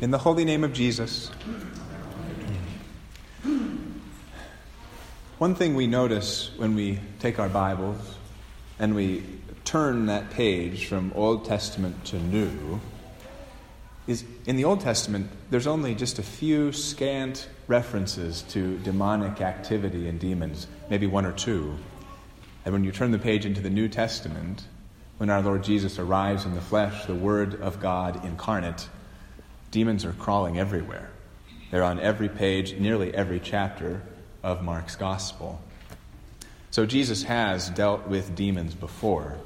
In the holy name of Jesus. One thing we notice when we take our Bibles and we turn that page from Old Testament to New is in the Old Testament, there's only just a few scant references to demonic activity and demons, maybe one or two. And when you turn the page into the New Testament, when our Lord Jesus arrives in the flesh, the Word of God incarnate, demons are crawling everywhere. They're on every page, nearly every chapter of Mark's Gospel. So Jesus has dealt with demons before.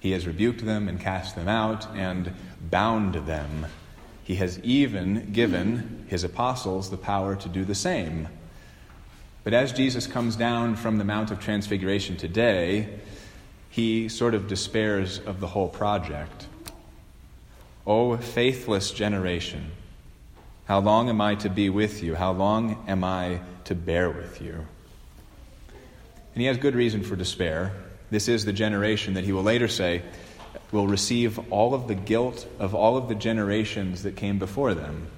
He has rebuked them and cast them out and bound them. He has even given his apostles the power to do the same. But as Jesus comes down from the Mount of Transfiguration today, he sort of despairs of the whole project. "O faithless generation, how long am I to be with you? How long am I to bear with you?" And he has good reason for despair. This is the generation that he will later say will receive all of the guilt of all of the generations that came before them.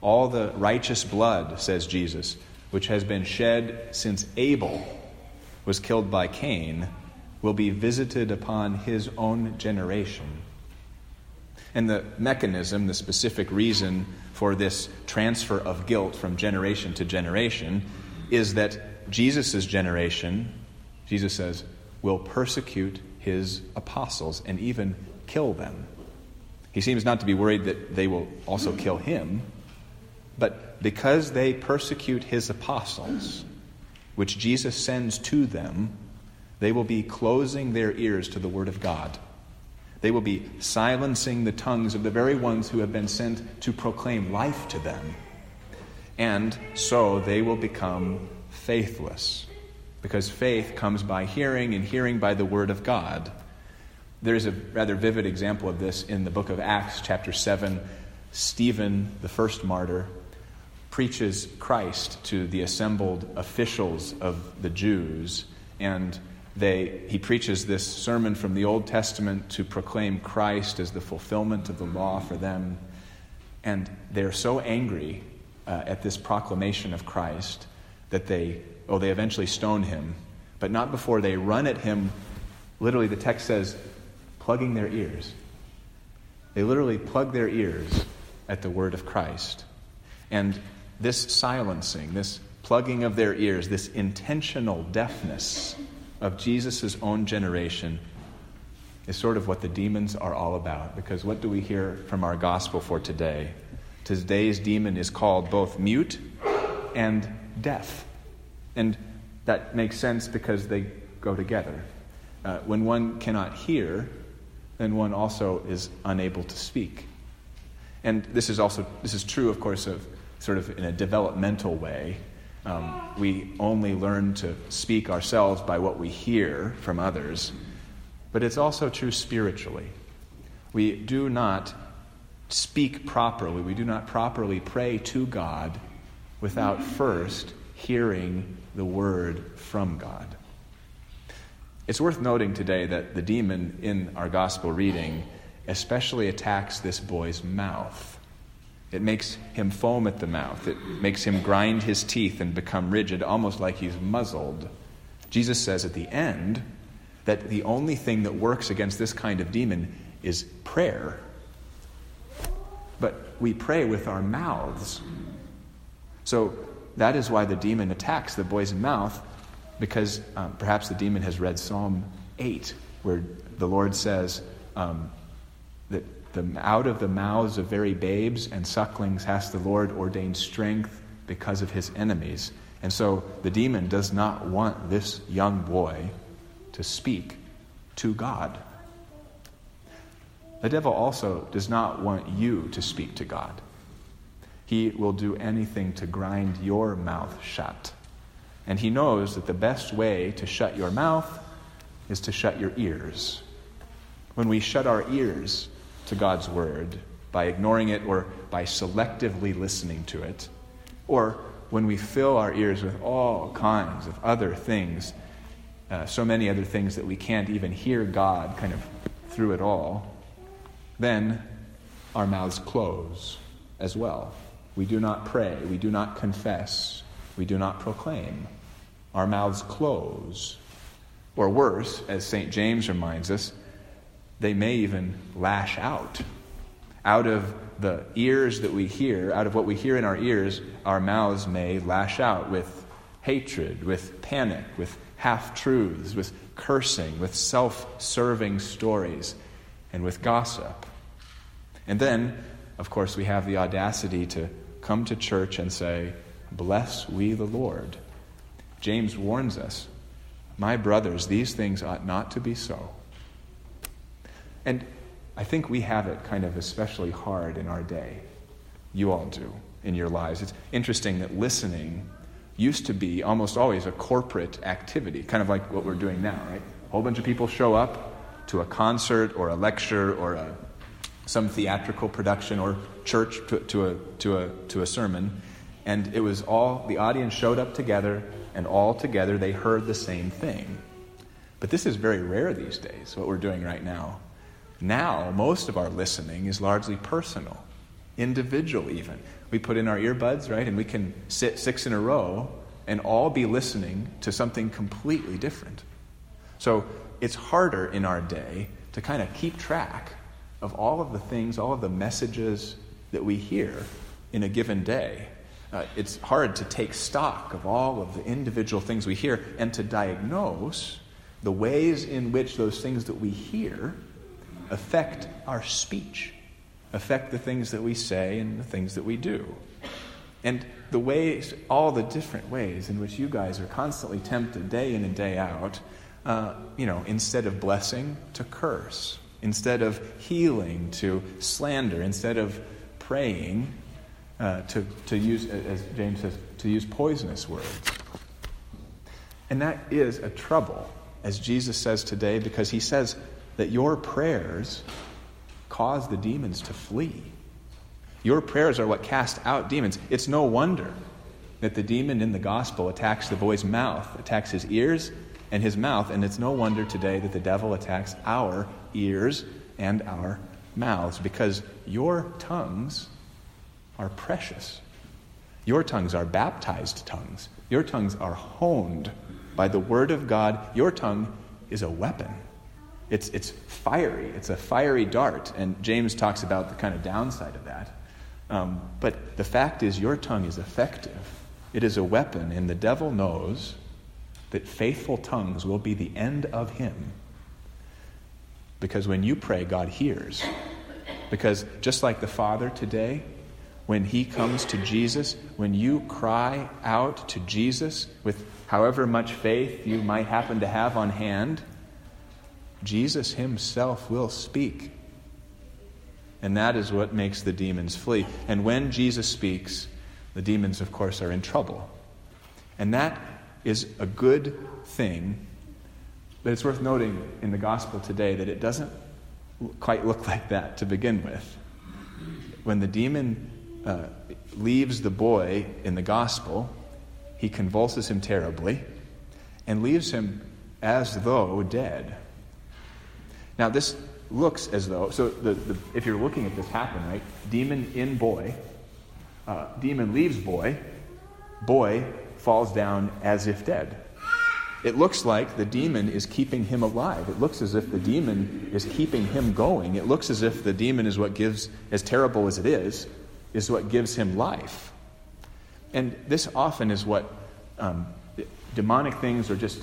All the righteous blood, says Jesus, which has been shed since Abel was killed by Cain, will be visited upon his own generation. And the mechanism, the specific reason for this transfer of guilt from generation to generation is that Jesus' generation, Jesus says, will persecute his apostles and even kill them. He seems not to be worried that they will also kill him, but because they persecute his apostles, which Jesus sends to them, they will be closing their ears to the word of God. They will be silencing the tongues of the very ones who have been sent to proclaim life to them. And so they will become faithless, because faith comes by hearing, and hearing by the word of God. There is a rather vivid example of this in the book of Acts, chapter 7. Stephen, the first martyr, preaches Christ to the assembled officials of the Jews, and he preaches this sermon from the Old Testament to proclaim Christ as the fulfillment of the law for them. And they're so angry at this proclamation of Christ that they eventually stone him, but not before they run at him, literally the text says, plugging their ears. They literally plug their ears at the word of Christ. And this silencing, this plugging of their ears, this intentional deafness of Jesus' own generation is sort of what the demons are all about. Because what do we hear from our gospel for today? Today's demon is called both mute and deaf. And that makes sense because they go together. When one cannot hear, then one also is unable to speak. And this is true, of course, of sort of in a developmental way. We only learn to speak ourselves by what we hear from others, but it's also true spiritually. We do not speak properly, we do not properly pray to God without first hearing the word from God. It's worth noting today that the demon in our gospel reading especially attacks this boy's mouth. It makes him foam at the mouth. It makes him grind his teeth and become rigid, almost like he's muzzled. Jesus says at the end that the only thing that works against this kind of demon is prayer. But we pray with our mouths. So that is why the demon attacks the boy's mouth, because perhaps the demon has read Psalm 8, where the Lord says that out of the mouths of very babes and sucklings has the Lord ordained strength because of his enemies. And so the demon does not want this young boy to speak to God. The devil also does not want you to speak to God. He will do anything to grind your mouth shut. And he knows that the best way to shut your mouth is to shut your ears. When we shut our ears to God's word, by ignoring it or by selectively listening to it, or when we fill our ears with all kinds of other things, so many other things that we can't even hear God kind of through it all, then our mouths close as well. We do not pray. We do not confess. We do not proclaim. Our mouths close. Or worse, as St. James reminds us, they may even lash out. Out of the ears that we hear, out of what we hear in our ears, our mouths may lash out with hatred, with panic, with half-truths, with cursing, with self-serving stories, and with gossip. And then, of course, we have the audacity to come to church and say, "Bless we the Lord." James warns us, "My brothers, these things ought not to be so." And I think we have it kind of especially hard in our day. You all do in your lives. It's interesting that listening used to be almost always a corporate activity, kind of like what we're doing now, right? A whole bunch of people show up to a concert or a lecture or some theatrical production or church to a sermon, and it was all the audience showed up together, and all together they heard the same thing. But this is very rare these days, what we're doing right now. Now, most of our listening is largely personal, individual even. We put in our earbuds, right, and we can sit six in a row and all be listening to something completely different. So it's harder in our day to kind of keep track of all of the things, all of the messages that we hear in a given day. It's hard to take stock of all of the individual things we hear and to diagnose the ways in which those things that we hear affect our speech, affect the things that we say and the things that we do. And the ways, all the different ways in which you guys are constantly tempted day in and day out, instead of blessing, to curse, instead of healing, to slander, instead of praying, to use, as James says, to use poisonous words. And that is a trouble, as Jesus says today, because he says that your prayers cause the demons to flee. Your prayers are what cast out demons. It's no wonder that the demon in the gospel attacks the boy's mouth, attacks his ears and his mouth, and it's no wonder today that the devil attacks our ears and our mouths, because your tongues are precious. Your tongues are baptized tongues. Your tongues are honed by the word of God. Your tongue is a weapon. It's fiery. It's a fiery dart. And James talks about the kind of downside of that. But the fact is, your tongue is effective. It is a weapon, and the devil knows that faithful tongues will be the end of him. Because when you pray, God hears. Because just like the Father today, when he comes to Jesus, when you cry out to Jesus with however much faith you might happen to have on hand, Jesus himself will speak. And that is what makes the demons flee. And when Jesus speaks, the demons, of course, are in trouble. And that is a good thing. But it's worth noting in the gospel today that it doesn't quite look like that to begin with. When the demon leaves the boy in the gospel, he convulses him terribly and leaves him as though dead. Now, this looks as though, so if you're looking at this happen, right, demon in boy, demon leaves boy, boy falls down as if dead. It looks like the demon is keeping him alive. It looks as if the demon is keeping him going. It looks as if the demon is what gives, as terrible as it is what gives him life. And this often is what demonic things or just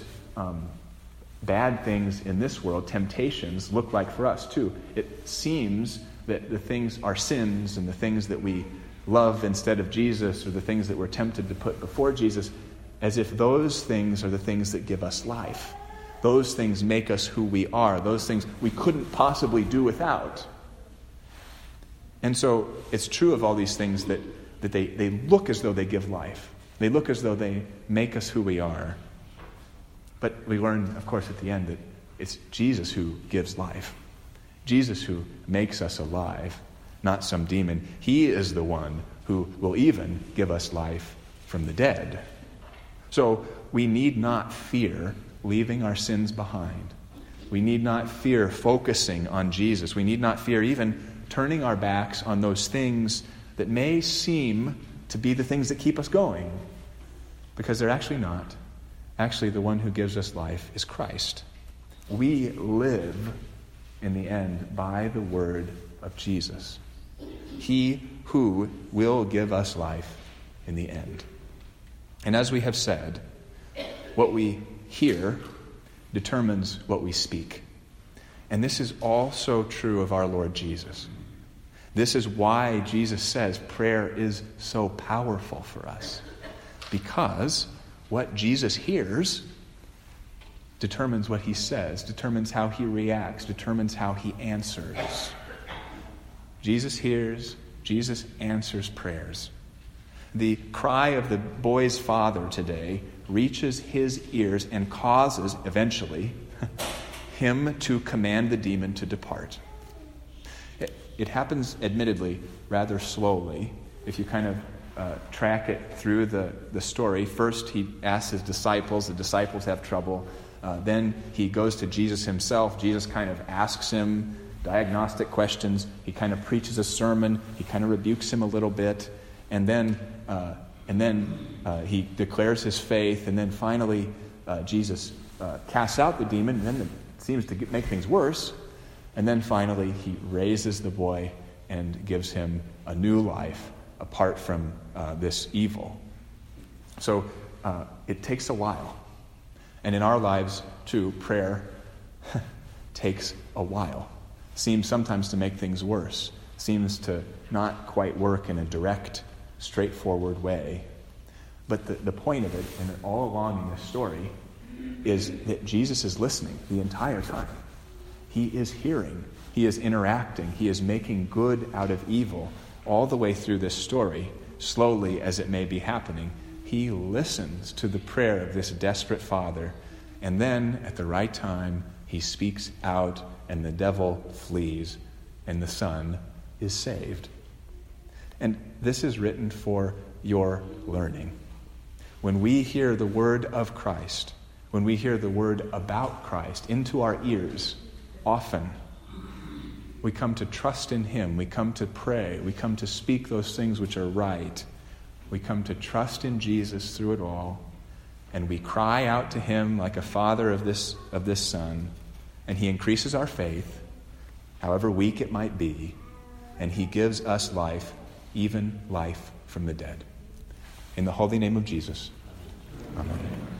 bad things in this world, temptations, look like for us too. It seems that the things, our sins and the things that we love instead of Jesus, or the things that we're tempted to put before Jesus, as if those things are the things that give us life. Those things make us who we are. Those things we couldn't possibly do without. And so it's true of all these things that they look as though they give life. They look as though they make us who we are. But we learn, of course, at the end that it's Jesus who gives life. Jesus who makes us alive, not some demon. He is the one who will even give us life from the dead. So we need not fear leaving our sins behind. We need not fear focusing on Jesus. We need not fear even turning our backs on those things that may seem to be the things that keep us going, because they're actually not. Actually, the one who gives us life is Christ. We live, in the end, by the word of Jesus. He who will give us life in the end. And as we have said, what we hear determines what we speak. And this is also true of our Lord Jesus. This is why Jesus says prayer is so powerful for us, because what Jesus hears determines what he says, determines how he reacts, determines how he answers. Jesus hears, Jesus answers prayers. The cry of the boy's father today reaches his ears and causes, eventually, him to command the demon to depart. It happens, admittedly, rather slowly. If you kind of track it through the story, first he asks his disciples. The disciples have trouble. Then he goes to Jesus himself. Jesus kind of asks him diagnostic questions. He kind of preaches a sermon. He kind of rebukes him a little bit. And then he declares his faith. And then finally, Jesus casts out the demon. And then it seems to make things worse. And then finally, he raises the boy and gives him a new life apart from this evil. So it takes a while. And in our lives, too, prayer takes a while. Seems sometimes to make things worse. Seems to not quite work in a direct, straightforward way. But the point of it, and all along in this story, is that Jesus is listening the entire time. He is hearing. He is interacting. He is making good out of evil all the way through this story, slowly as it may be happening. He listens to the prayer of this desperate father, and then at the right time, he speaks out, and the devil flees, and the son is saved. And this is written for your learning. When we hear the word of Christ, when we hear the word about Christ into our ears, often we come to trust in him, we come to pray, we come to speak those things which are right. We come to trust in Jesus through it all, and we cry out to him like a father of this son, and he increases our faith, however weak it might be, and he gives us life, even life from the dead. In the holy name of Jesus, amen.